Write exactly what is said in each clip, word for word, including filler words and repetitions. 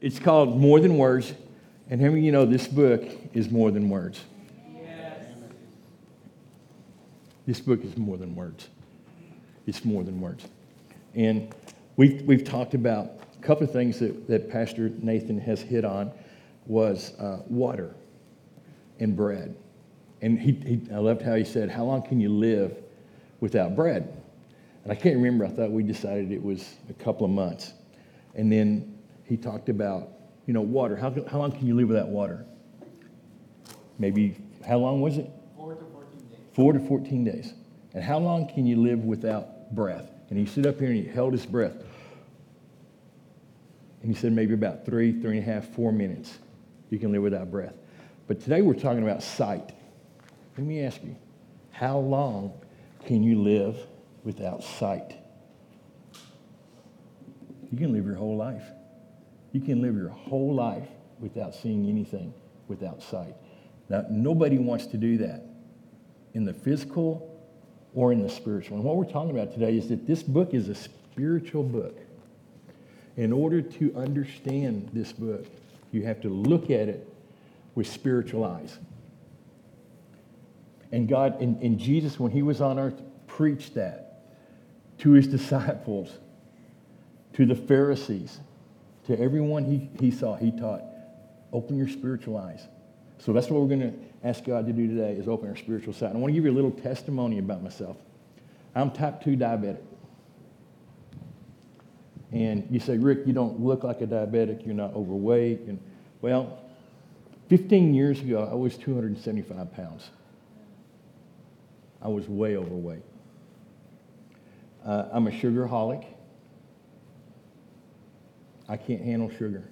It's called More Than Words. And how many of you know this book is more than words? Yes. This book is more than words. It's more than words. And we've, we've talked about a couple of things that, that Pastor Nathan has hit on was uh, water and bread. And he, he, I loved how he said, how long can you live without bread? And I can't remember. I thought we decided it was a couple of months. And then he talked about, you know, water. How how long can you live without water? Maybe, how long was it? Four to fourteen days. Four to fourteen days. And how long can you live without breath? And he stood up here and he held his breath. And he said maybe about three, three and a half, four minutes you can live without breath. But today we're talking about sight. Let me ask you, how long can you live without sight? You can live your whole life. You can live your whole life without seeing anything, without sight. Now, nobody wants to do that in the physical or in the spiritual. And what we're talking about today is that this book is a spiritual book. In order to understand this book, you have to look at it with spiritual eyes. And God, and, and Jesus, when he was on earth, preached that to his disciples, to the Pharisees, to everyone he, he saw, he taught, open your spiritual eyes. So that's what we're going to ask God to do today is open our spiritual sight. And I want to give you a little testimony about myself. I'm type two diabetic. And you say, Rick, you don't look like a diabetic. You're not overweight. And well, fifteen years ago, I was two hundred seventy-five pounds. I was way overweight. Uh, I'm a sugarholic. I can't handle sugar.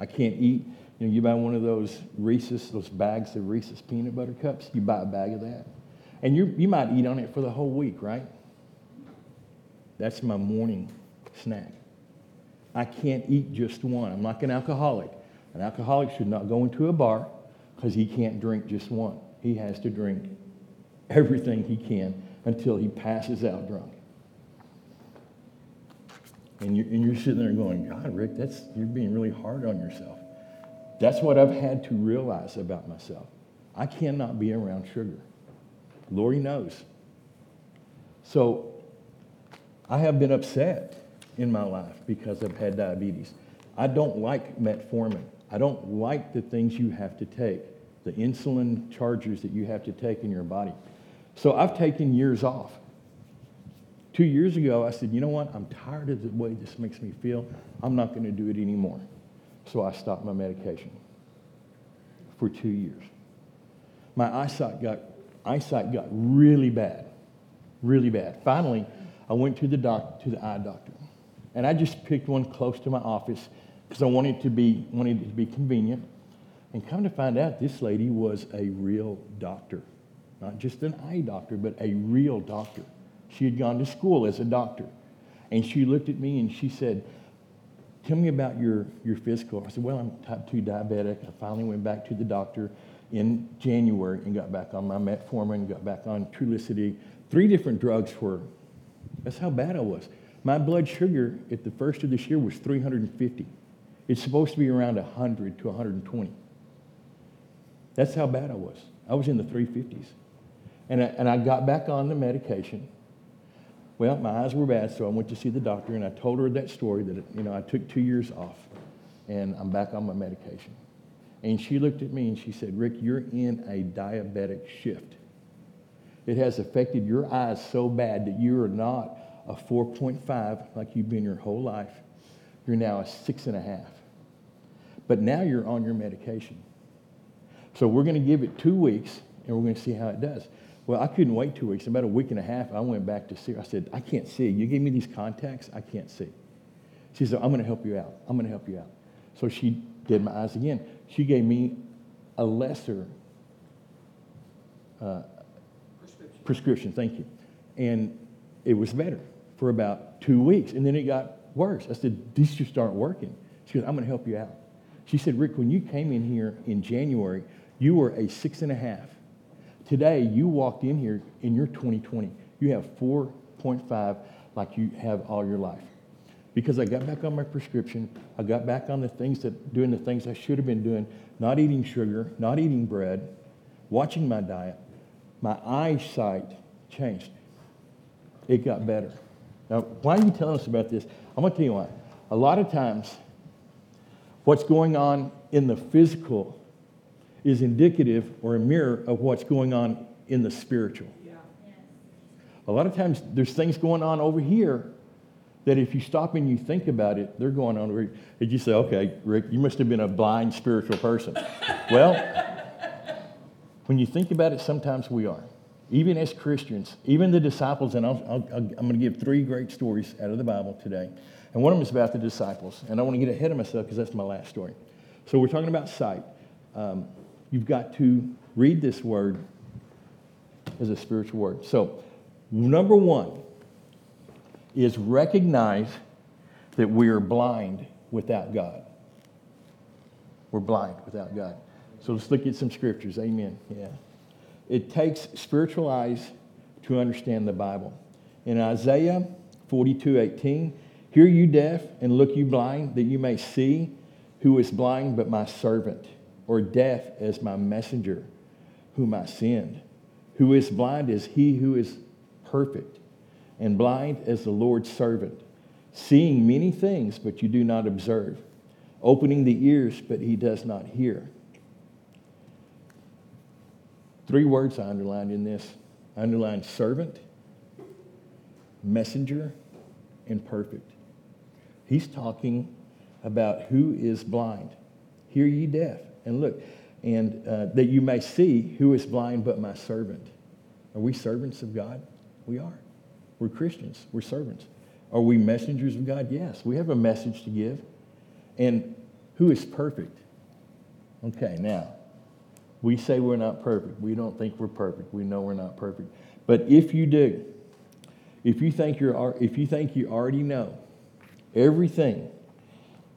I can't eat. You know, you buy one of those Reese's, those bags of Reese's peanut butter cups. You buy a bag of that. And you you might eat on it for the whole week, right? That's my morning snack. I can't eat just one. I'm like an alcoholic. An alcoholic should not go into a bar because he can't drink just one. He has to drink everything he can until he passes out drunk. And you're, and you're sitting there going, God, Rick, that's you're being really hard on yourself. That's what I've had to realize about myself. I cannot be around sugar. Lord knows. So I have been upset in my life because I've had diabetes. I don't like Metformin. I don't like the things you have to take, the insulin charges that you have to take in your body. So I've taken years off. Two years ago, I said, you know what? I'm tired of the way this makes me feel. I'm not going to do it anymore. So I stopped my medication for two years. My eyesight got eyesight got really bad, really bad. Finally, I went to the doc, to the eye doctor, and I just picked one close to my office because I wanted to be wanted it to be convenient. And come to find out, this lady was a real doctor. Not just an eye doctor, but a real doctor. She had gone to school as a doctor. And she looked at me and she said, tell me about your, your physical. I said, well, I'm type two diabetic. I finally went back to the doctor in January and got back on my Metformin, got back on Trulicity. Three different drugs were, that's how bad I was. My blood sugar at the first of this year was three hundred fifty. It's supposed to be around one hundred to one hundred twenty. That's how bad I was. I was in the three fifties. And I, and I got back on the medication. Well, my eyes were bad, so I went to see the doctor, and I told her that story that, you know, I took two years off, and I'm back on my medication. And she looked at me, and she said, Rick, you're in a diabetic shift. It has affected your eyes so bad that you are not a four point five like you've been your whole life. You're now a six point five. But now you're on your medication. So we're going to give it two weeks, and we're going to see how it does. Well, I couldn't wait two weeks. About a week and a half, I went back to see her. I said, I can't see. You gave me these contacts, I can't see. She said, I'm going to help you out. I'm going to help you out. So she did my eyes again. She gave me a lesser uh, prescription. prescription. Thank you. And it was better for about two weeks. And then it got worse. I said, these just aren't working. She goes, I'm going to help you out. She said, Rick, when you came in here in January, you were a six and a half. Today, you walked in here and you're twenty twenty. You have four point five like you have all your life. because I got back on my prescription. I got back on the things that, doing the things I should have been doing, not eating sugar, not eating bread, watching my diet. My eyesight changed. It got better. Now, why are you telling us about this? I'm going to tell you why. A lot of times, what's going on in the physical is indicative or a mirror of what's going on in the spiritual. Yeah. A lot of times, there's things going on over here that if you stop and you think about it, they're going on over here. And you say, okay, Rick, you must have been a blind spiritual person. Well, when you think about it, sometimes we are. Even as Christians, even the disciples, and I'll, I'll, I'm going to give three great stories out of the Bible today. And one of them is about the disciples. And I want to get ahead of myself because that's my last story. So we're talking about sight. Um, you've got to read this word as a spiritual word. So number one is recognize that we are blind without God. We're blind without God. So let's look at some scriptures. Amen. Yeah. It takes spiritual eyes to understand the Bible. In Isaiah forty-two eighteen, hear you deaf and look you blind, that you may see who is blind but my servant, or deaf as my messenger, whom I send. Who is blind as he who is perfect, and blind as the Lord's servant, seeing many things but you do not observe, opening the ears but he does not hear. Three words I underlined in this. I underlined servant, messenger, and perfect. He's talking about who is blind. Hear ye deaf, and look, and uh, that you may see who is blind but my servant. Are we servants of God? We are. We're Christians. We're servants. Are we messengers of God? Yes. We have a message to give. And who is perfect? Okay, now, we say we're not perfect. We don't think we're perfect. We know we're not perfect. But if you do, if you think you're, if you think you already know everything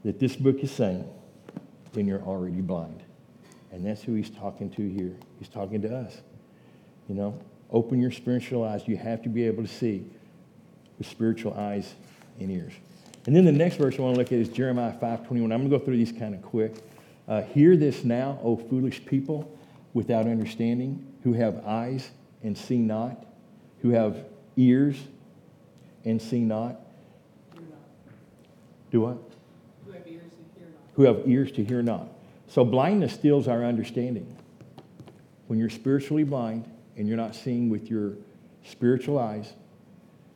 that this book is saying, then you're already blind. And that's who he's talking to here. He's talking to us. You know, open your spiritual eyes. You have to be able to see with spiritual eyes and ears. And then the next verse I want to look at is Jeremiah five twenty-one. I'm going to go through these kind of quick. Uh, Hear this now, O foolish people, without understanding, who have eyes and see not, who have ears and see not. Do what? Who have ears to hear not. Who have ears to hear not. So blindness steals our understanding. When you're spiritually blind and you're not seeing with your spiritual eyes,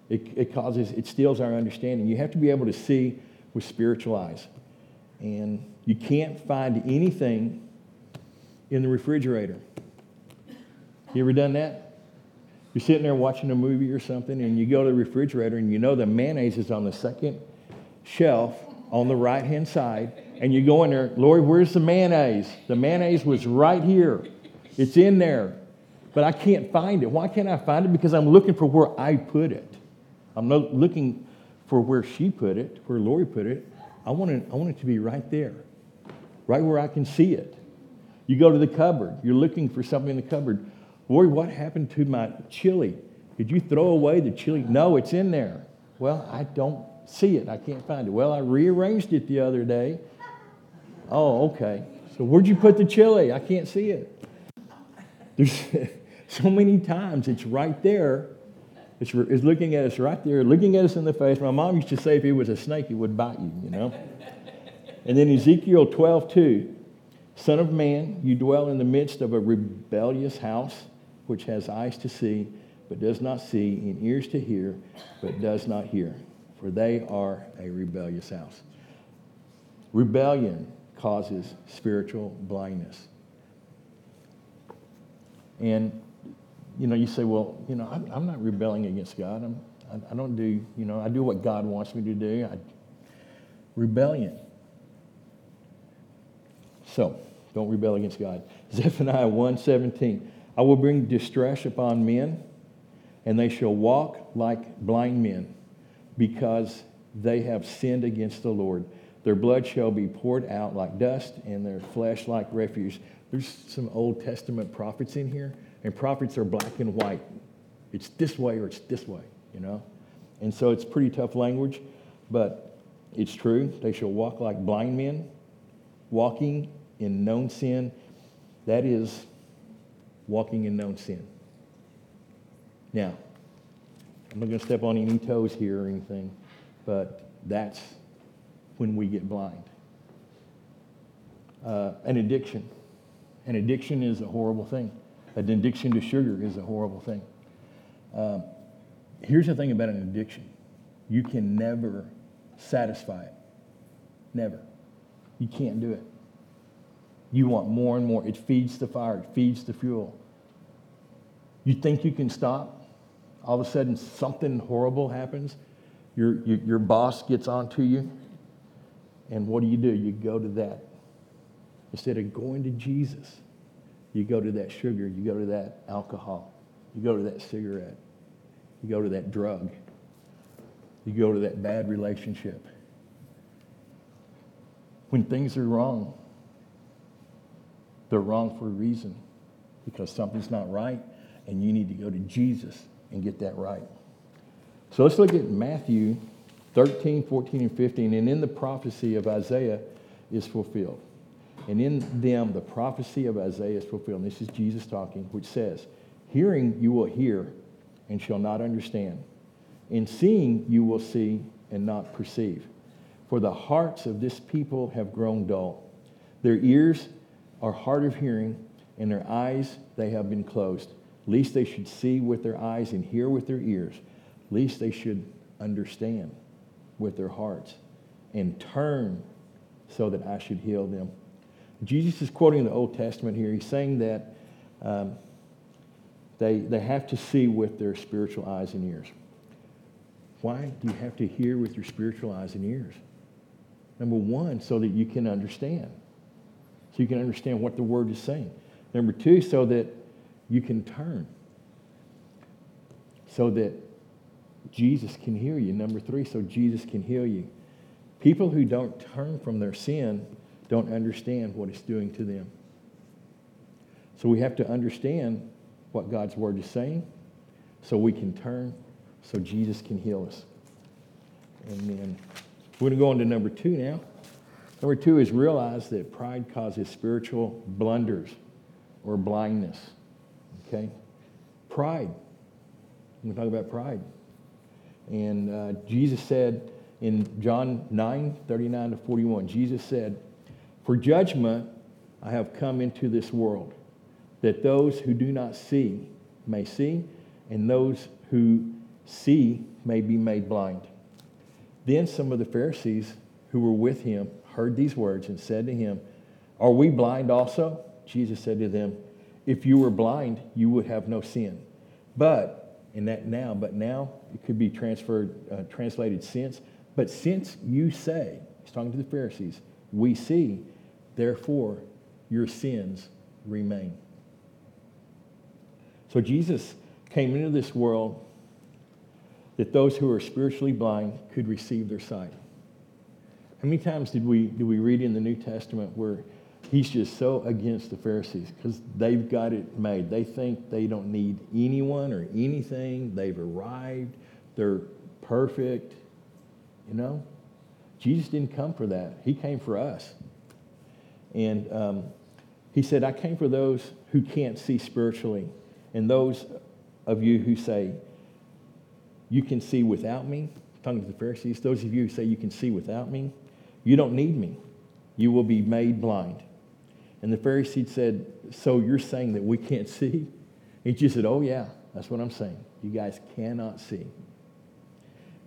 it, it causes, it steals our understanding. You have to be able to see with spiritual eyes. And you can't find anything in the refrigerator. You ever done that? You're sitting there watching a movie or something, and you go to the refrigerator, and you know the mayonnaise is on the second shelf on the right-hand side, and you go in there, Lord, where's the mayonnaise? The mayonnaise was right here. It's in there. But I can't find it. Why can't I find it? Because I'm looking for where I put it. I'm not looking for where she put it, where Lori put it. I want it, I want it to be right there, right where I can see it. You go to the cupboard. You're looking for something in the cupboard. Lord, what happened to my chili? Did you throw away the chili? No, it's in there. Well, I don't see it. I can't find it. Well, I rearranged it the other day. Oh, okay. So where'd you put the chili? I can't see it. There's so many times it's right there. It's, it's looking at us right there, looking at us in the face. My mom used to say if it was a snake, it would bite you, you know. And then Ezekiel twelve two, Son of man, you dwell in the midst of a rebellious house, which has eyes to see, but does not see, and ears to hear, but does not hear. For they are a rebellious house. Rebellion causes spiritual blindness. And you know, you say, well, you know, I'm, I'm not rebelling against God. I'm, I, I don't do, you know, I do what God wants me to do. I, rebellion. So, don't rebel against God. Zephaniah one seventeen. I will bring distress upon men, and they shall walk like blind men, because they have sinned against the Lord. Their blood shall be poured out like dust, and their flesh like refuse. There's some Old Testament prophets in here. And prophets are black and white. It's this way or it's this way, you know. And so it's pretty tough language. But It's true, they shall walk like blind men, walking in known sin. That is walking in known sin. Now, I'm not going to step on any toes here or anything, but that's when we get blind. Uh, an addiction. An addiction is a horrible thing. An addiction to sugar is a horrible thing. Um, here's the thing about an addiction. You can never satisfy it. Never. You can't do it. You want more and more. It feeds the fire. It feeds the fuel. You think you can stop. All of a sudden, something horrible happens. Your, your, your boss gets onto you. And what do you do? You go to that. Instead of going to Jesus, you go to that sugar. You go to that alcohol. You go to that cigarette. You go to that drug. You go to that bad relationship. When things are wrong, they're wrong for a reason, because something's not right, and you need to go to Jesus and get that right. So let's look at Matthew thirteen, fourteen, and fifteen, and in the prophecy of Isaiah is fulfilled. And in them, the prophecy of Isaiah is fulfilled. And this is Jesus talking, which says, hearing you will hear and shall not understand. In seeing you will see and not perceive. For the hearts of this people have grown dull. Their ears are hard of hearing, and their eyes they have been closed. Lest they should see with their eyes and hear with their ears. Lest they should understand with their hearts and turn so that I should heal them. Jesus is quoting the Old Testament here. He's saying that um, they, they have to see with their spiritual eyes and ears. Why do you have to hear with your spiritual eyes and ears? Number one, so that you can understand. So you can understand what the Word is saying. Number two, so that you can turn. So that Jesus can heal you. Number three, so Jesus can heal you. People who don't turn from their sin don't understand what it's doing to them. So we have to understand what God's Word is saying so we can turn, so Jesus can heal us. And then we're going to go on to number two now. Number two is realize that pride causes spiritual blunders or blindness. Okay? Pride. We're going to talk about pride. And uh, Jesus said in John nine, thirty-nine to forty-one, Jesus said, for judgment I have come into this world, that those who do not see may see, and those who see may be made blind. Then some of the Pharisees who were with him heard these words and said to him, are we blind also? Jesus said to them, if you were blind, you would have no sin. But, and that now, but now, it could be transferred, uh, translated since. But since you say, he's talking to the Pharisees, we see, therefore your sins remain. So Jesus came into this world that those who are spiritually blind could receive their sight. How many times did we do we read in the New Testament where he's just so against the Pharisees because they've got it made. They think they don't need anyone or anything. They've arrived. They're perfect. You know? Jesus didn't come for that. He came for us. And um, he said, I came for those who can't see spiritually and those of you who say, you can see without me. Talking to the Pharisees, those of you who say you can see without me, you don't need me. You will be made blind. And the Pharisees said, so you're saying that we can't see? And Jesus said, oh yeah, that's what I'm saying. You guys cannot see.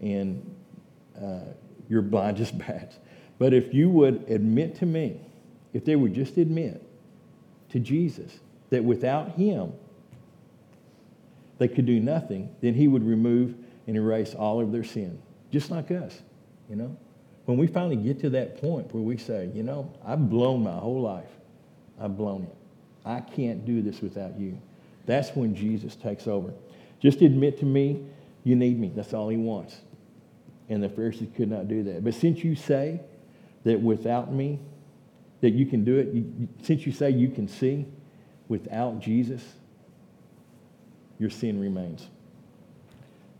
And uh, you're blind as bats. But if you would admit to me, if they would just admit to Jesus that without him they could do nothing, then he would remove and erase all of their sin, just like us, you know? When we finally get to that point where we say, you know, I've blown my whole life. I've blown it. I can't do this without you. That's when Jesus takes over. Just admit to me, you need me. That's all he wants. And the Pharisees could not do that. But since you say that without me, that you can do it, you, since you say you can see without Jesus, your sin remains.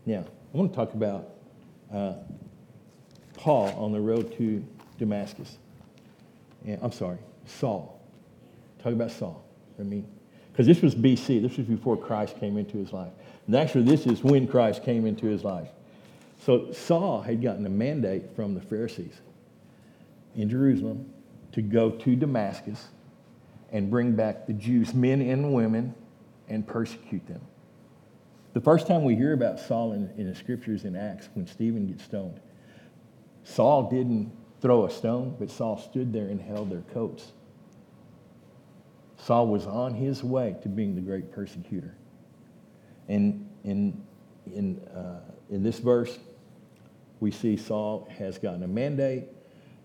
Now, I want to talk about uh, Paul on the road to Damascus. And I'm sorry, Saul. Talk about Saul. I mean, because this was B C. This was before Christ came into his life. And actually, this is when Christ came into his life. So Saul had gotten a mandate from the Pharisees in Jerusalem to go to Damascus and bring back the Jews, men and women, and persecute them. The first time we hear about Saul in, in the Scriptures in Acts, when Stephen gets stoned, Saul didn't throw a stone, but Saul stood there and held their coats. Saul was on his way to being the great persecutor. And in in uh, in this verse, we see Saul has gotten a mandate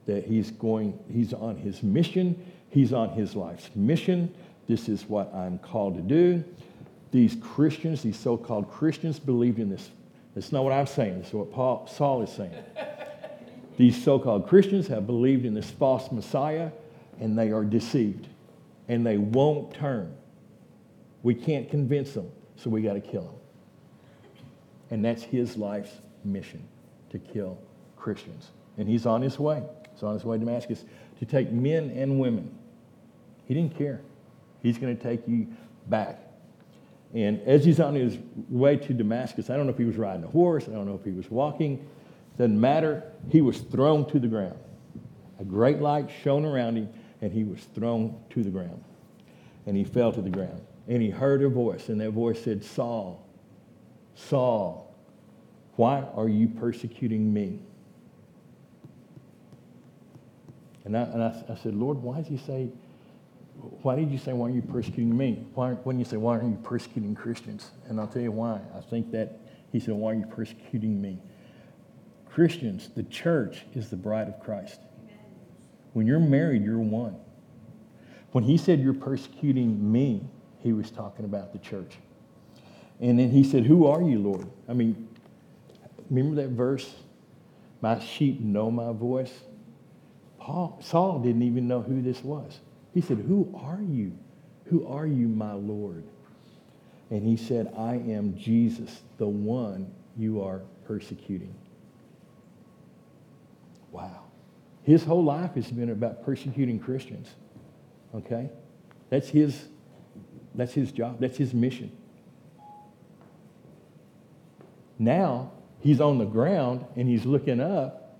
that he's going, he's on his mission, he's on his life's mission. This is what I'm called to do. These Christians, these so-called Christians, believed in this. That's not what I'm saying. That's what Paul, Saul is saying. These so-called Christians have believed in this false Messiah, and they are deceived, and they won't turn. We can't convince them, so we got to kill them. And that's his life's mission, to kill Christians. And he's on his way. He's on his way to Damascus to take men and women. He didn't care. He's going to take you back. And as he's on his way to Damascus, I don't know if he was riding a horse, I don't know if he was walking, doesn't matter. He was thrown to the ground. A great light shone around him, and he was thrown to the ground. And he fell to the ground. And he heard a voice, and that voice said, Saul, Saul, why are you persecuting me? And I, and I, I said, Lord, why does he say, why did you say, why are you persecuting me? Why wouldn't you say, why are you persecuting Christians? And I'll tell you why. I think that he said, why are you persecuting me? Christians, the church is the bride of Christ. Amen. When you're married, you're one. When he said, you're persecuting me, he was talking about the church. And then he said, who are you, Lord? I mean, remember that verse? My sheep know my voice. Paul, Saul didn't even know who this was. He said, who are you? Who are you, my Lord? And he said, I am Jesus, the one you are persecuting. Wow. His whole life has been about persecuting Christians. Okay? That's his, that's his job. That's his mission. Now, he's on the ground, and he's looking up,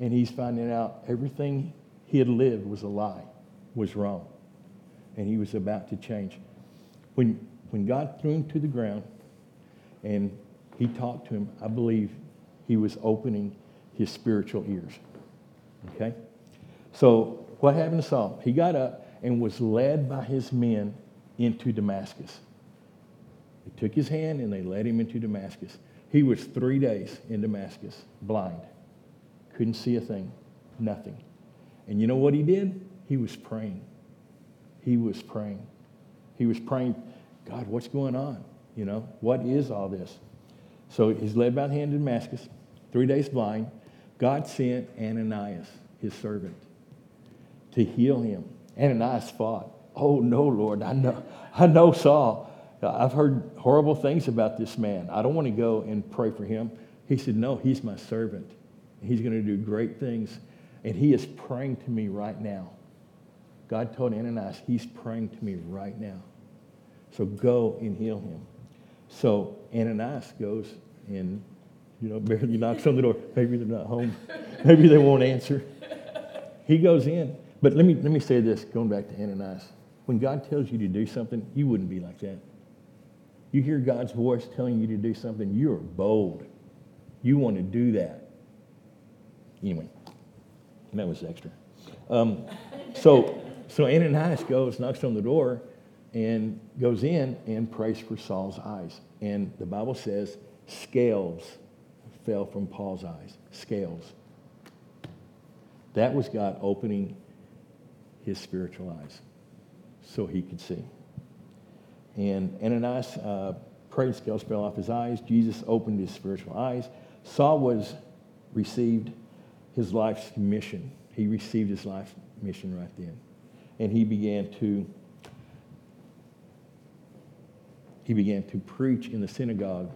and he's finding out everything he had lived was a lie, was wrong, and he was about to change. When when God threw him to the ground and he talked to him, I believe he was opening his spiritual ears, okay? So what happened to Saul? He got up and was led by his men into Damascus. They took his hand and they led him into Damascus. He was three days in Damascus, blind. Couldn't see a thing, nothing. And you know what he did? He was praying. He was praying. He was praying, God, what's going on? You know, what is all this? So he's led by the hand to Damascus, three days blind. God sent Ananias, his servant, to heal him. Ananias fought. Oh, no, Lord, I know, I know Saul. I've heard horrible things about this man. I don't want to go and pray for him. He said, no, he's my servant. He's going to do great things, and he is praying to me right now. God told Ananias, he's praying to me right now. So go and heal him. So Ananias goes and, you know, barely knocks on the door. Maybe they're not home. Maybe they won't answer. He goes in. But let me let me say this, going back to Ananias. When God tells you to do something, you wouldn't be like that. You hear God's voice telling you to do something, you're bold. You want to do that. Anyway, that was extra. Um, so... So Ananias goes, knocks on the door, and goes in and prays for Saul's eyes. And the Bible says scales fell from Paul's eyes. Scales. That was God opening his spiritual eyes so he could see. And Ananias uh, prayed, scales fell off his eyes. Jesus opened his spiritual eyes. Saul was received his life's mission. He received his life's mission right then. And he began to he began to preach in the synagogue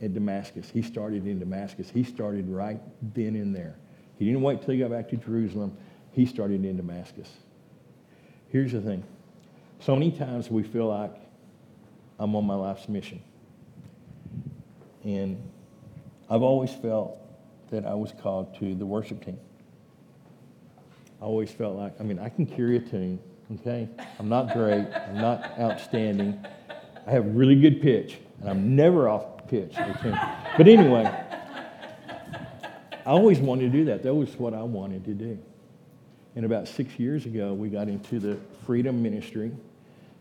at Damascus. He started in Damascus. He started right then and there. He didn't wait till he got back to Jerusalem. He started in Damascus. Here's the thing. So many times we feel like I'm on my life's mission. And I've always felt that I was called to the worship team. I always felt like, I mean, I can carry a tune, okay? I'm not great. I'm not outstanding. I have really good pitch, and I'm never off pitch or tune. But anyway, I always wanted to do that. That was what I wanted to do. And about six years ago, we got into the freedom ministry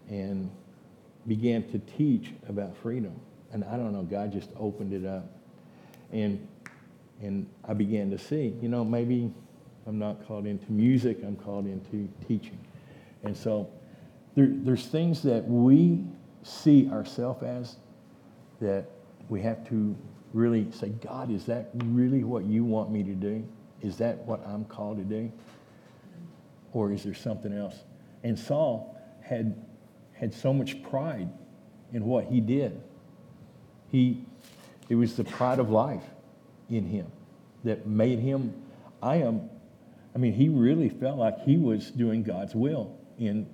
and began to teach about freedom. And I don't know, God just opened it up. And and I began to see, you know, maybe I'm not called into music, I'm called into teaching. And so there, there's things that we see ourselves as that we have to really say, God, is that really what you want me to do? Is that what I'm called to do? Or is there something else? And Saul had had so much pride in what he did. He, it was the pride of life in him that made him, I am, I mean, he really felt like he was doing God's will in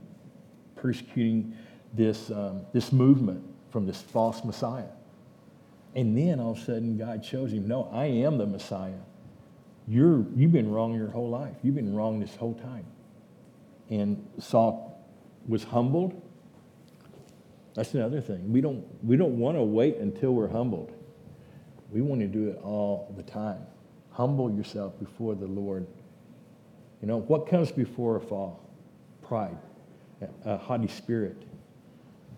persecuting this um, this movement from this false Messiah. And then all of a sudden God shows him, no, I am the Messiah. You're, you've been wrong your whole life. You've been wrong this whole time. And Saul was humbled. That's another thing. We don't we don't want to wait until we're humbled. We want to do it all the time. Humble yourself before the Lord. You know, what comes before a fall? Pride, a haughty spirit.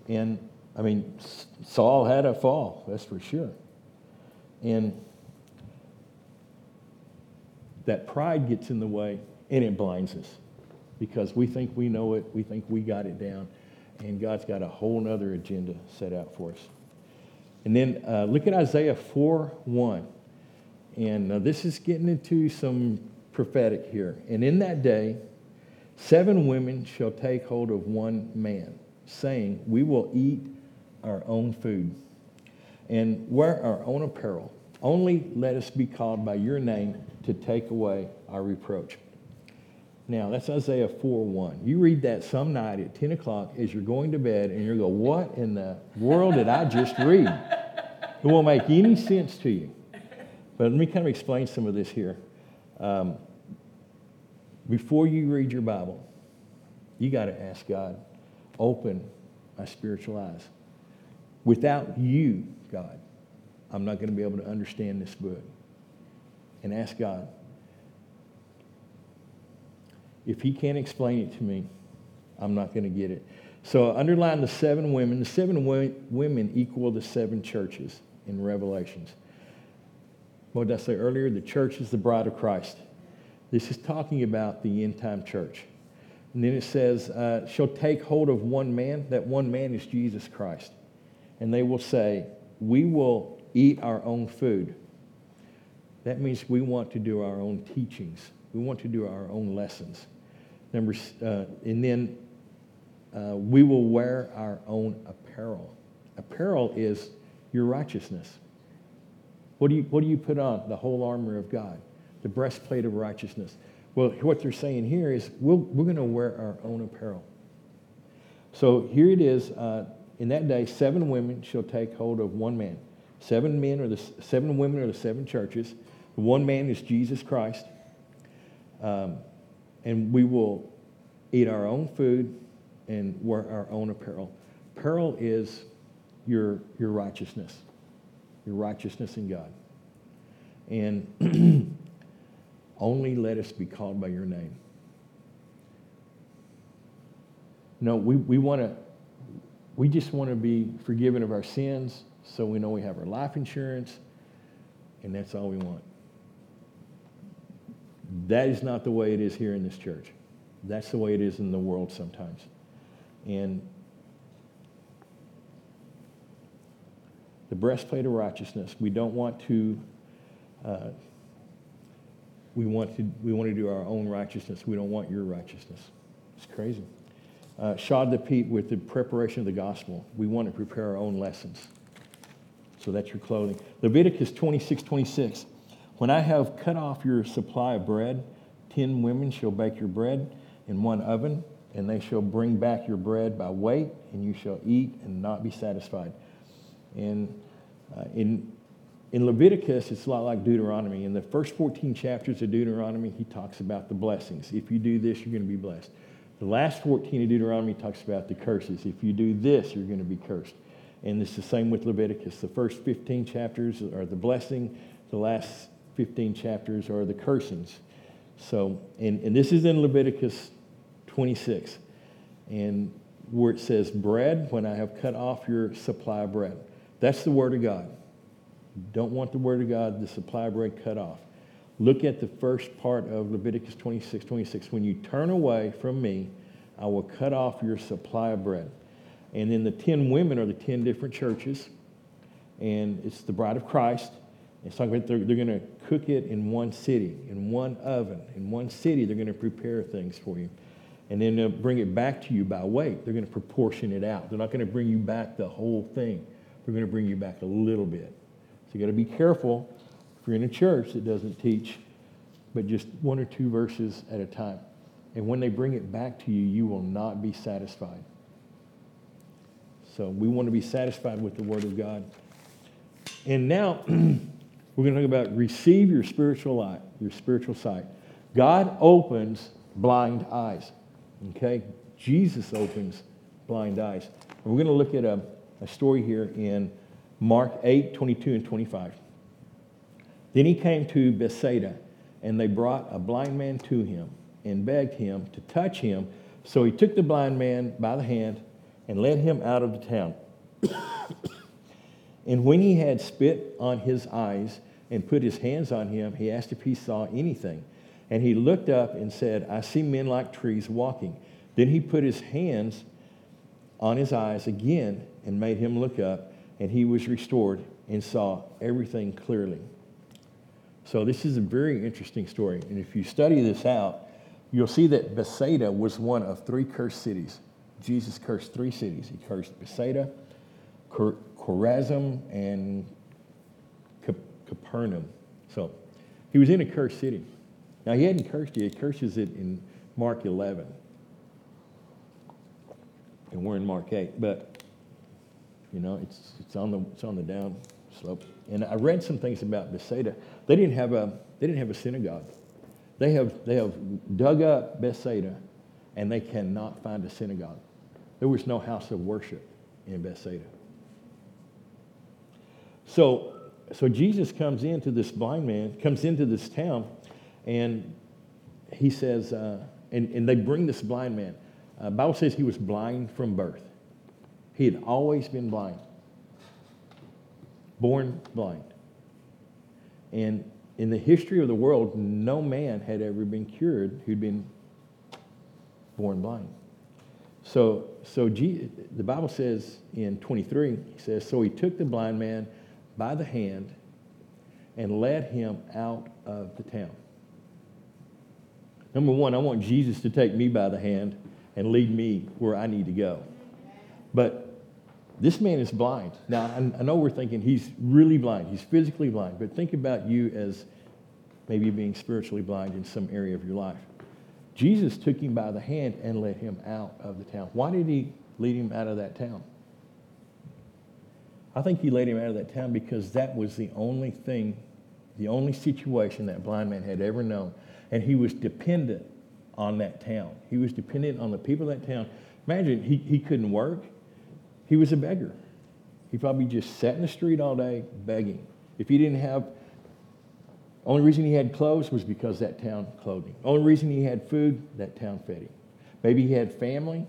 And, I mean, Saul had a fall, that's for sure. And that pride gets in the way, and it blinds us because we think we know it, we think we got it down, and God's got a whole other agenda set out for us. And then uh, look at Isaiah four one. And uh, this is getting into some prophetic here. And in that day, seven women shall take hold of one man, saying, we will eat our own food and wear our own apparel. Only let us be called by your name to take away our reproach. Now, that's Isaiah four one. You read that some night at ten o'clock as you're going to bed, and you're going, what in the world did I just read? It won't make any sense to you. But let me kind of explain some of this here. Um, before you read your Bible, you got to ask God, open my spiritual eyes. Without you, God, I'm not going to be able to understand this book. And ask God, if he can't explain it to me, I'm not going to get it. So underline the seven women. The seven women equal the seven churches in Revelations. What did I say earlier? The church is the bride of Christ. This is talking about the end-time church. And then it says, uh, shall take hold of one man. That one man is Jesus Christ. And they will say, we will eat our own food. That means we want to do our own teachings. We want to do our own lessons. Number, uh, and then uh, we will wear our own apparel. Apparel is your righteousness. What do you what do you put on? The whole armor of God, the breastplate of righteousness. Well, what they're saying here is we'll, we're going to wear our own apparel. So here it is. Uh, in that day, seven women shall take hold of one man. Seven men are the seven women are the seven churches. The one man is Jesus Christ. Um, and we will eat our own food and wear our own apparel. Apparel is your your righteousness, your righteousness in God. And only let us be called by your name. No, we, we want to, we just want to be forgiven of our sins so we know we have our life insurance, and that's all we want. That is not the way it is here in this church. That's the way it is in the world sometimes. And the breastplate of righteousness, we don't want to, uh, we want to, we want to do our own righteousness. We don't want your righteousness. It's crazy. Uh, shod the feet with the preparation of the gospel. We want to prepare our own lessons. So that's your clothing. Leviticus twenty-six twenty-six. When I have cut off your supply of bread, ten women shall bake your bread in one oven, and they shall bring back your bread by weight, and you shall eat and not be satisfied. And uh, in in Leviticus, it's a lot like Deuteronomy. In the first fourteen chapters of Deuteronomy, he talks about the blessings. If you do this, you're going to be blessed. The last fourteen of Deuteronomy talks about the curses. If you do this, you're going to be cursed. And it's the same with Leviticus. The first fifteen chapters are the blessing. The last fifteen chapters are the cursings. So, and, and this is in Leviticus twenty-six, and where it says, bread, when I have cut off your supply of bread. That's the Word of God. Don't want the Word of God, the supply of bread cut off. Look at the first part of Leviticus twenty-six, twenty-six. When you turn away from me, I will cut off your supply of bread. And then the ten women are the ten different churches, and it's the bride of Christ. It's talking about they're, they're going to cook it in one city, in one oven, in one city. They're going to prepare things for you. And then they'll bring it back to you by weight. They're going to proportion it out. They're not going to bring you back the whole thing. They're going to bring you back a little bit. So you got to be careful if you're in a church that doesn't teach, but just one or two verses at a time. And when they bring it back to you, you will not be satisfied. So we want to be satisfied with the Word of God. And now we're going to talk about receive your spiritual light, your spiritual sight. God opens blind eyes. Okay? Jesus opens blind eyes. And we're going to look at a, a story here in Mark eight, twenty-two and twenty-five. Then he came to Bethsaida, and they brought a blind man to him and begged him to touch him. So he took the blind man by the hand and led him out of the town. And when he had spit on his eyes and put his hands on him, he asked if he saw anything. And he looked up and said, I see men like trees walking. Then he put his hands on his eyes again and made him look up, and he was restored and saw everything clearly. So this is a very interesting story. And if you study this out, you'll see that Bethsaida was one of three cursed cities. Jesus cursed three cities. He cursed Bethsaida, Cor- Chorazim, and Cap- Capernaum. So he was in a cursed city. Now, he hadn't cursed it. He curses it in Mark eleven. And we're in Mark eight. But, you know, it's it's on the it's on the down slope. And I read some things about Bethsaida. They didn't have a they didn't have a synagogue. They have they have dug up Bethsaida, and they cannot find a synagogue. There was no house of worship in Bethsaida. So so Jesus comes into this blind man, comes into this town, and he says, uh, and, and they bring this blind man. Uh, the Bible says he was blind from birth. He had always been blind, born blind. And in the history of the world, no man had ever been cured who'd been born blind. So, so G, the Bible says in twenty-three, he says, so he took the blind man by the hand and led him out of the town. Number one, I want Jesus to take me by the hand and lead me where I need to go. But this man is blind. Now, I know we're thinking he's really blind. He's physically blind. But think about you as maybe being spiritually blind in some area of your life. Jesus took him by the hand and led him out of the town. Why did he lead him out of that town? I think he led him out of that town because that was the only thing, the only situation that blind man had ever known. And he was dependent on that town. He was dependent on the people of that town. Imagine, he, he couldn't work. He was a beggar. He probably just sat in the street all day begging. If he didn't have, only reason he had clothes was because that town clothed him. Only reason he had food, that town fed him. Maybe he had family.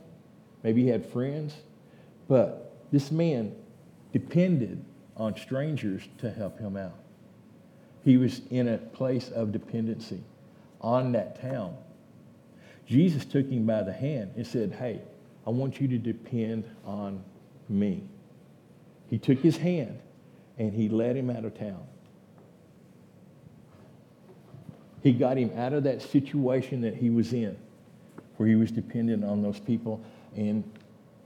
Maybe he had friends. But this man depended on strangers to help him out. He was in a place of dependency on that town. Jesus took him by the hand and said, hey, I want you to depend on me. He took his hand and he led him out of town. He got him out of that situation that he was in, where he was dependent on those people, and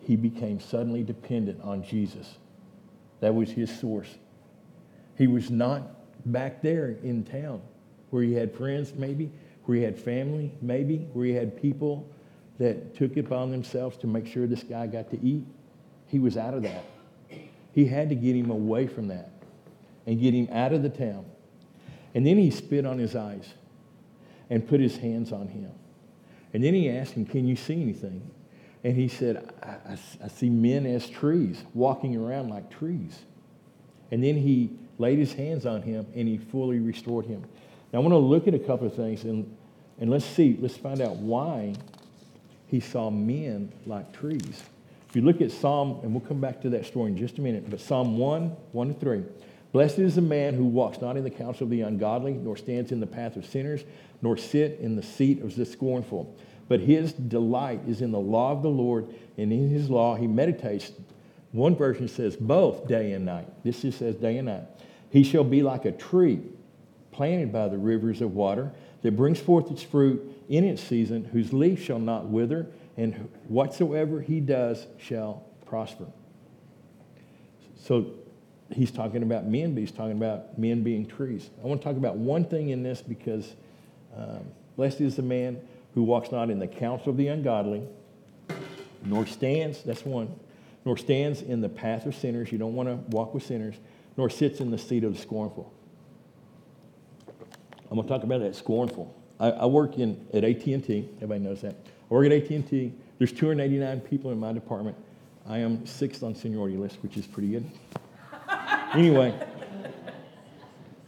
he became suddenly dependent on Jesus. That was his source. He was not back there in town, where you had friends maybe, where you had family maybe, where you had people that took it upon themselves to make sure this guy got to eat. He was out of that. He had to get him away from that and get him out of the town. And then he spit on his eyes and put his hands on him. And then he asked him, can you see anything? And he said, I, I, I see men as trees, walking around like trees. And then he laid his hands on him, and he fully restored him. Now, I want to look at a couple of things, and, and let's see, let's find out why he saw men like trees. If you look at Psalm, and we'll come back to that story in just a minute, but Psalm one, one to three. Blessed is the man who walks not in the counsel of the ungodly, nor stands in the path of sinners, nor sit in the seat of the scornful. But his delight is in the law of the Lord, and in his law he meditates. One version says both day and night. This just says day and night. He shall be like a tree planted by the rivers of water that brings forth its fruit in its season, whose leaf shall not wither, and whatsoever he does shall prosper. So he's talking about men, but he's talking about men being trees. I want to talk about one thing in this because um, blessed is the man who walks not in the counsel of the ungodly, nor stands, that's one, nor stands in the path of sinners. You don't want to walk with sinners, nor sits in the seat of the scornful. I'm going to talk about that scornful. I, I work in at A T and T. Everybody knows that. I work at A T and T. There's two hundred eighty-nine people in my department. I am sixth on seniority list, which is pretty good. Anyway,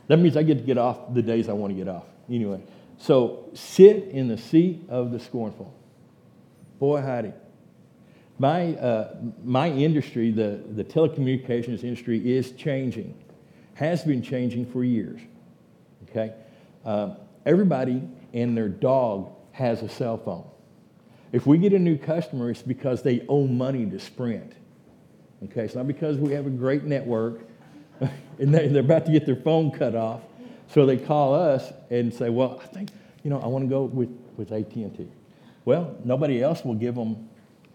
that means I get to get off the days I want to get off. Anyway, so sit in the seat of the scornful. Boy, howdy. My uh, my industry, the, the telecommunications industry, is changing. Has been changing for years. Okay? Uh, everybody and their dog has a cell phone. If we get a new customer, it's because they owe money to Sprint. Okay? It's not because we have a great network. And they, they're about to get their phone cut off. So they call us and say, well, I think, you know, I want to go with, with A T and T. Well, nobody else will give them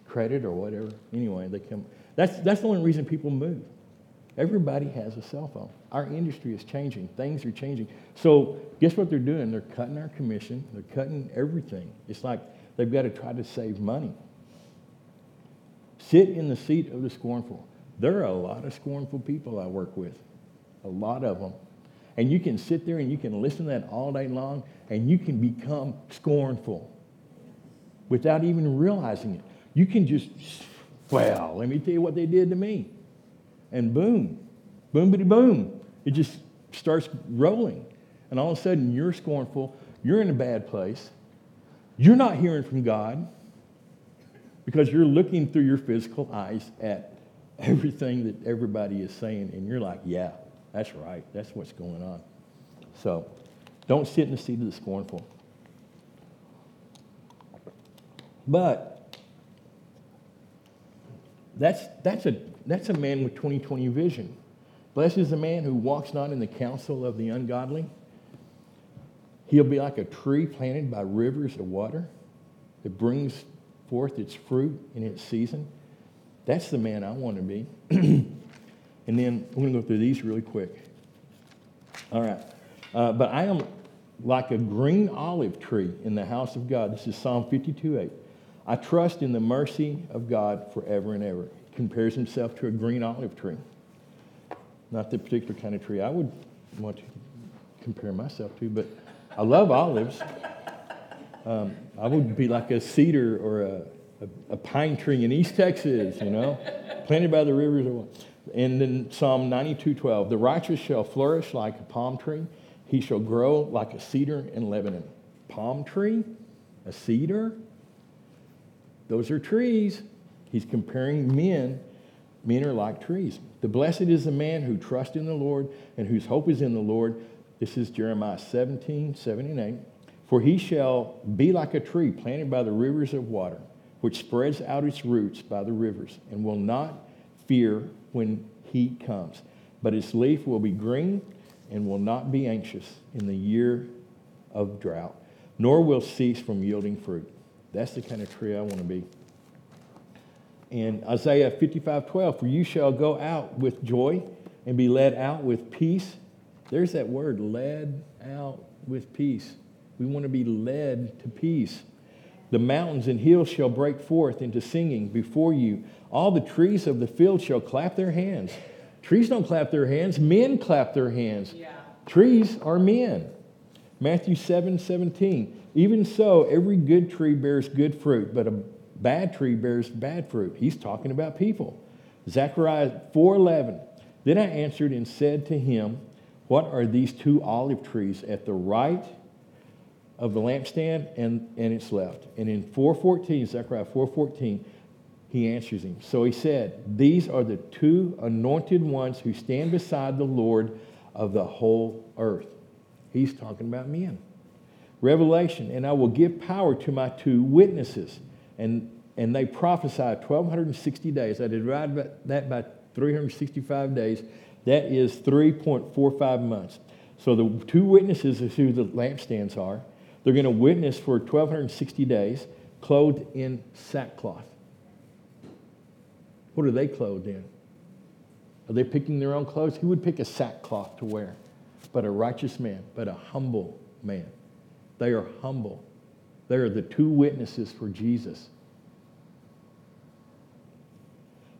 credit or whatever. Anyway, they come. That's, that's the only reason people move. Everybody has a cell phone. Our industry is changing. Things are changing. So guess what they're doing? They're cutting our commission. They're cutting everything. It's like they've got to try to save money. Sit in the seat of the scornful. There are a lot of scornful people I work with, a lot of them. And you can sit there and you can listen to that all day long, and you can become scornful without even realizing it. You can just, well, let me tell you what they did to me. And boom, boom-bitty-boom. It just starts rolling. And all of a sudden, you're scornful. You're in a bad place. You're not hearing from God because you're looking through your physical eyes at everything that everybody is saying, and you're like, yeah, that's right. That's what's going on. So don't sit in the seat of the scornful. But that's that's a that's a man with twenty twenty vision. Blessed is the man who walks not in the counsel of the ungodly. He'll be like a tree planted by rivers of water that brings forth its fruit in its season. That's the man I want to be. And then I'm going to go through these really quick. All right. Uh, but I am like a green olive tree in the house of God. This is Psalm fifty-two eight. I trust in the mercy of God forever and ever. He compares himself to a green olive tree. Not the particular kind of tree I would want to compare myself to, but I love olives. Um, I would be like a cedar or a A, a pine tree in East Texas, you know, planted by the rivers of water. And then Psalm ninety-two twelve, the righteous shall flourish like a palm tree. He shall grow like a cedar in Lebanon. Palm tree, a cedar, those are trees. He's comparing men. Men are like trees. The blessed is the man who trusts in the Lord and whose hope is in the Lord. This is Jeremiah seventeen, seven and eight. For he shall be like a tree planted by the rivers of water, which spreads out its roots by the rivers and will not fear when heat comes. But its leaf will be green and will not be anxious in the year of drought, nor will cease from yielding fruit. That's the kind of tree I want to be. And Isaiah fifty-five twelve, for you shall go out with joy and be led out with peace There's that word, led out with peace. We want to be led to peace. The mountains and hills shall break forth into singing before you. All the trees of the field shall clap their hands. Trees don't clap their hands. Men clap their hands. Yeah. Trees are men. Matthew seven seventeen. Even so, every good tree bears good fruit, but a bad tree bears bad fruit. He's talking about people. Zechariah four eleven. Then I answered and said to him, what are these two olive trees at the right of the lampstand and, and its left? And in four fourteen, Zechariah four fourteen, he answers him. So he said, these are the two anointed ones who stand beside the Lord of the whole earth. He's talking about men. Revelation, and I will give power to my two witnesses. And, and they prophesied twelve sixty days. I divide that by three hundred sixty-five days. That is three point four five months. So the two witnesses is who the lampstands are. They're going to witness for twelve sixty days, clothed in sackcloth. What are they clothed in? Are they picking their own clothes? Who would pick a sackcloth to wear? But a righteous man, but a humble man. They are humble. They are the two witnesses for Jesus.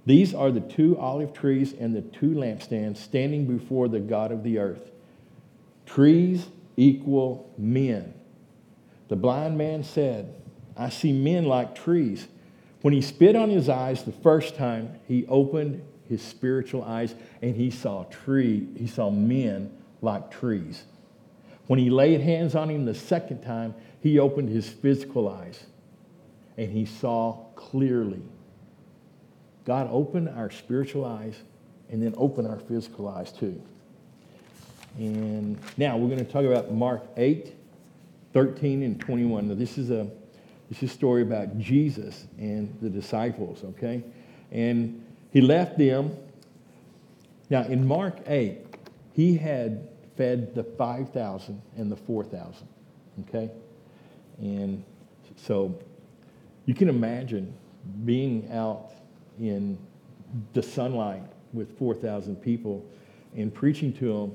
These are the two olive trees and the two lampstands standing before the God of the earth. Trees equal men. The blind man said, I see men like trees. When he spit on his eyes the first time, he opened his spiritual eyes and he saw tree, he saw men like trees. When he laid hands on him the second time, he opened his physical eyes and he saw clearly. God, open our spiritual eyes and then open our physical eyes too. And now we're going to talk about Mark eight, thirteen and twenty-one. Now this is a this is a story about Jesus and the disciples, okay? And he left them. Now in Mark eight, he had fed the five thousand and the four thousand, okay? And so you can imagine being out in the sunlight with four thousand people and preaching to them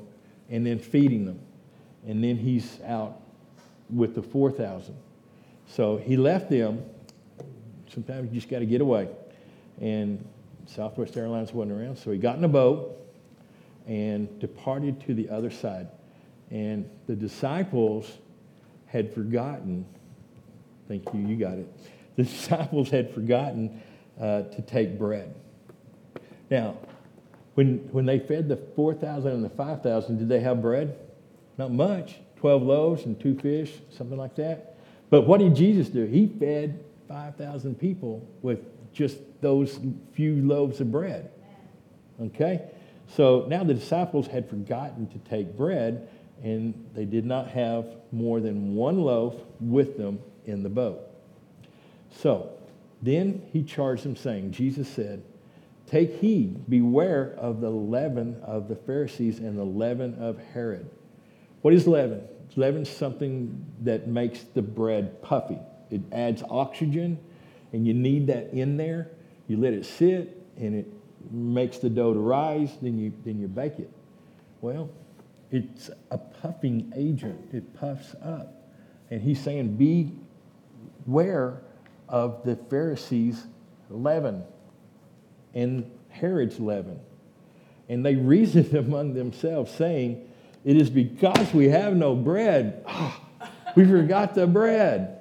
and then feeding them. And then he's out with the four thousand. So he left them. Sometimes you just got to get away. And Southwest Airlines wasn't around, so he got in a boat and departed to the other side. And the disciples had forgotten, thank you, you got it. The disciples had forgotten Uh, to take bread. Now, when when they fed the four thousand and the five thousand, did they have bread? Not much. twelve loaves and two fish, something like that. But what did Jesus do? He fed five thousand people with just those few loaves of bread. Okay? So now the disciples had forgotten to take bread, and they did not have more than one loaf with them in the boat. So, then he charged them, saying, Jesus said, take heed, beware of the leaven of the Pharisees and the leaven of Herod. What is leaven? Leaven is something that makes the bread puffy. It adds oxygen, and you need that in there. You let it sit, and it makes the dough to rise, then you, then you bake it. Well, it's a puffing agent. It puffs up. And he's saying, beware of the Pharisees' leaven and Herod's leaven. And they reasoned among themselves, saying, it is because we have no bread. Oh, we forgot the bread.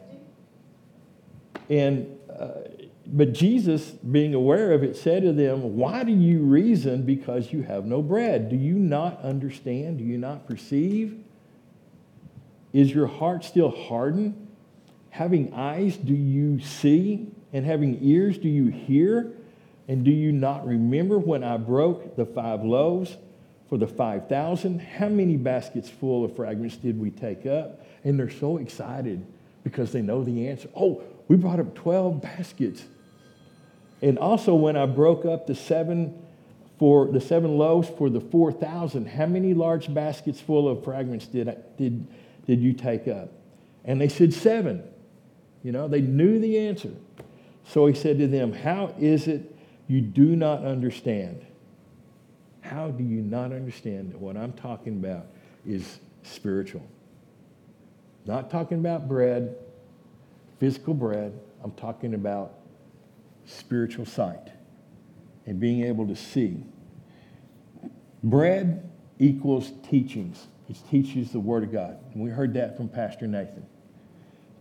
And uh, but Jesus, being aware of it, said to them, why do you reason because you have no bread? Do you not understand? Do you not perceive? Is your heart still hardened? Having eyes, do you see? And having ears, do you hear? And do you not remember when I broke the five loaves for the five thousand? How many baskets full of fragments did we take up? And they're so excited because they know the answer. Oh, we brought up twelve baskets. And also when I broke up the seven for the seven loaves for the four thousand, how many large baskets full of fragments did I, did did you take up? And they said seven. You know, they knew the answer. So he said to them, how is it you do not understand? How do you not understand what I'm talking about? is spiritual. Not talking about bread, physical bread. I'm talking about spiritual sight and being able to see. Bread equals teachings. It teaches the Word of God. And we heard that from Pastor Nathan.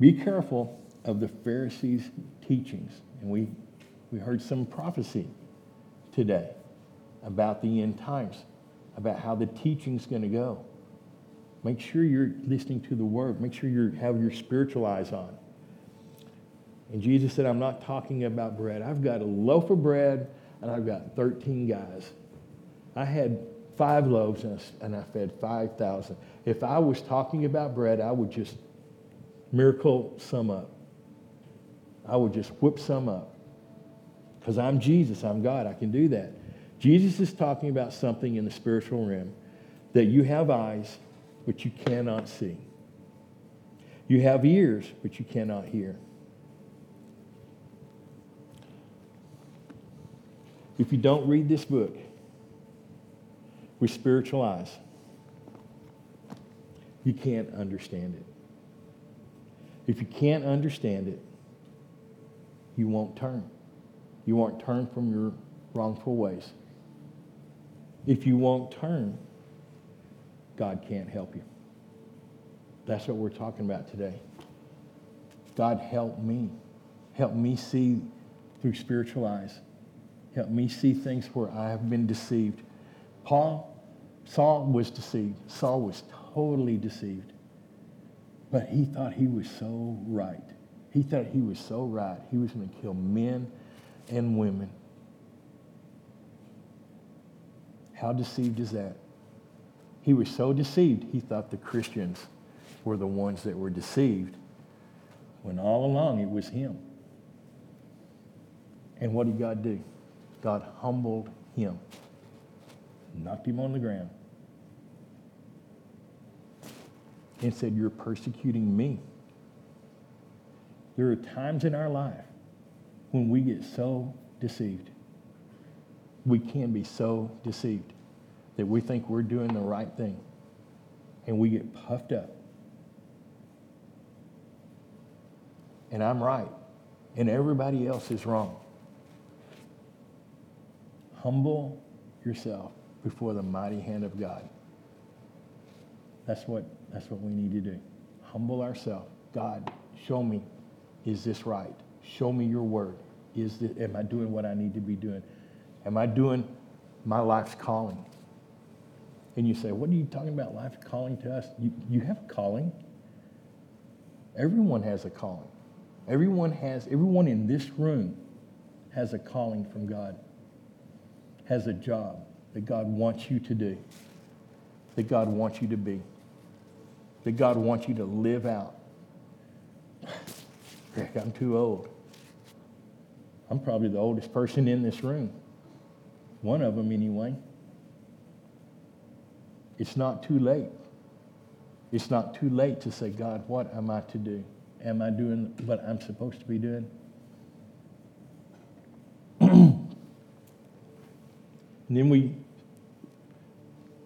Be careful of the Pharisees' teachings. And we, we heard some prophecy today about the end times, about how the teaching's going to go. Make sure you're listening to the Word. Make sure you have your spiritual eyes on. And Jesus said, I'm not talking about bread. I've got a loaf of bread, and I've got thirteen guys. I had five loaves, and I fed five thousand. If I was talking about bread, I would just miracle some up. I would just whip some up. Because I'm Jesus. I'm God. I can do that. Jesus is talking about something in the spiritual realm that you have eyes, but you cannot see. You have ears, but you cannot hear. If you don't read this book with spiritual eyes, you can't understand it. If you can't understand it, you won't turn. You won't turn from your wrongful ways. If you won't turn, God can't help you. That's what we're talking about today. God, help me. Help me see through spiritual eyes. Help me see things where I have been deceived. Paul, Saul was deceived. Saul was totally deceived. But he thought he was so right. He thought he was so right. He was going to kill men and women. How deceived is that? He was so deceived, he thought the Christians were the ones that were deceived, when all along it was him. And what did God do? God humbled him, knocked him on the ground, and said, you're persecuting me. There are times in our life when we get so deceived. We can be so deceived that we think we're doing the right thing, and we get puffed up. And I'm right, and everybody else is wrong. Humble yourself before the mighty hand of God. That's what, that's what we need to do. Humble ourselves. God, show me, is this right? Show me your word. Is this, am I doing what I need to be doing? Am I doing my life's calling? And you say, what are you talking about, life's calling to us? You, you have a calling. Everyone has a calling. Everyone has, everyone in this room has a calling from God, has a job that God wants you to do, that God wants you to be, that God wants you to live out. Rick, I'm too old. I'm probably the oldest person in this room. One of them, anyway. It's not too late. It's not too late to say, God, what am I to do? Am I doing what I'm supposed to be doing? And then we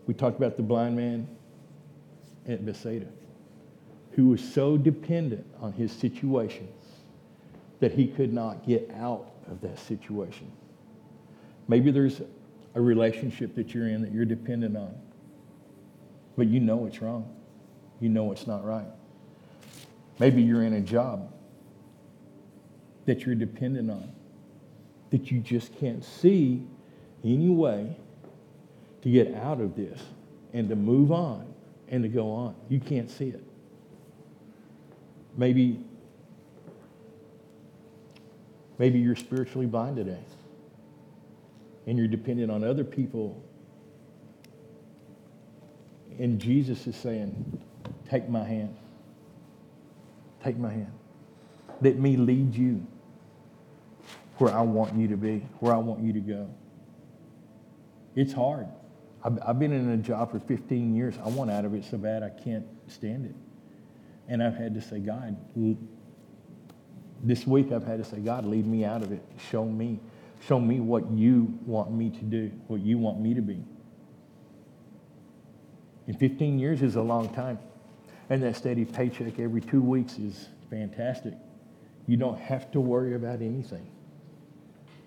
we talked about the blind man at Bethsaida, who was so dependent on his situation that he could not get out of that situation. Maybe there's a relationship that you're in that you're dependent on, but you know it's wrong. You know it's not right. Maybe you're in a job that you're dependent on, that you just can't see any way to get out of this and to move on and to go on. You can't see it. Maybe, maybe you're spiritually blind today, and you're dependent on other people. And Jesus is saying, take my hand. Take my hand. Let me lead you where I want you to be, where I want you to go. It's hard. I've, I've been in a job for fifteen years. I want out of it so bad I can't stand it. And I've had to say, God, this week I've had to say, God, lead me out of it. Show me. Show me what you want me to do, what you want me to be. And fifteen years is a long time. And that steady paycheck every two weeks is fantastic. You don't have to worry about anything.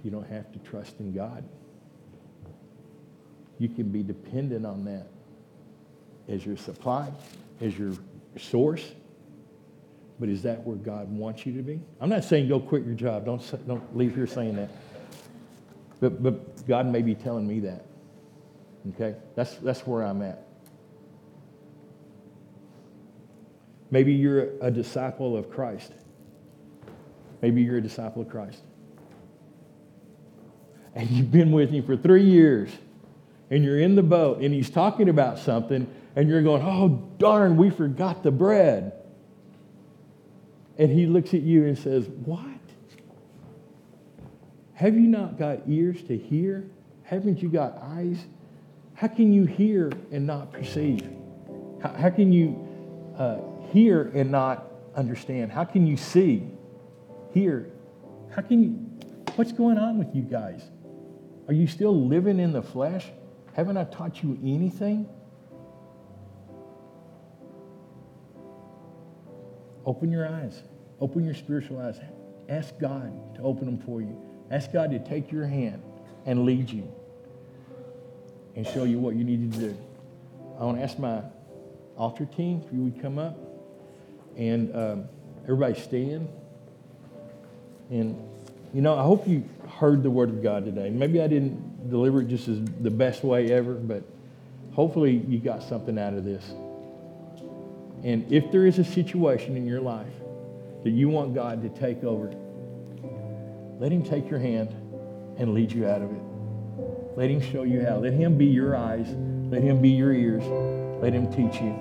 You don't have to trust in God. You can be dependent on that as your supply, as your source. But is that where God wants you to be? I'm not saying go quit your job. Don't, don't leave here saying that. But, but God may be telling me that. Okay? That's, that's where I'm at. Maybe you're a disciple of Christ. Maybe you're a disciple of Christ. And you've been with him for three years. And you're in the boat. And he's talking about something. And you're going, oh, darn, we forgot the bread. And he looks at you and says, what? Have you not got ears to hear? Haven't you got eyes? How can you hear and not perceive? How, how can you uh, hear and not understand? How can you see, hear? How can you, what's going on with you guys? Are you still living in the flesh? Haven't I taught you anything? Open your eyes. Open your spiritual eyes. Ask God to open them for you. Ask God to take your hand and lead you and show you what you need to do. I want to ask my altar team if you would come up. And um, everybody stand. And, you know, I hope you heard the word of God today. Maybe I didn't deliver it just as the best way ever, but hopefully you got something out of this. And if there is a situation in your life that you want God to take over, let him take your hand and lead you out of it. Let him show you how. Let him be your eyes. Let him be your ears. Let him teach you.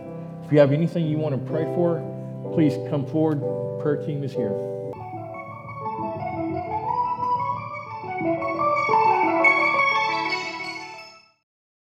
If you have anything you want to pray for, please come forward. Prayer team is here.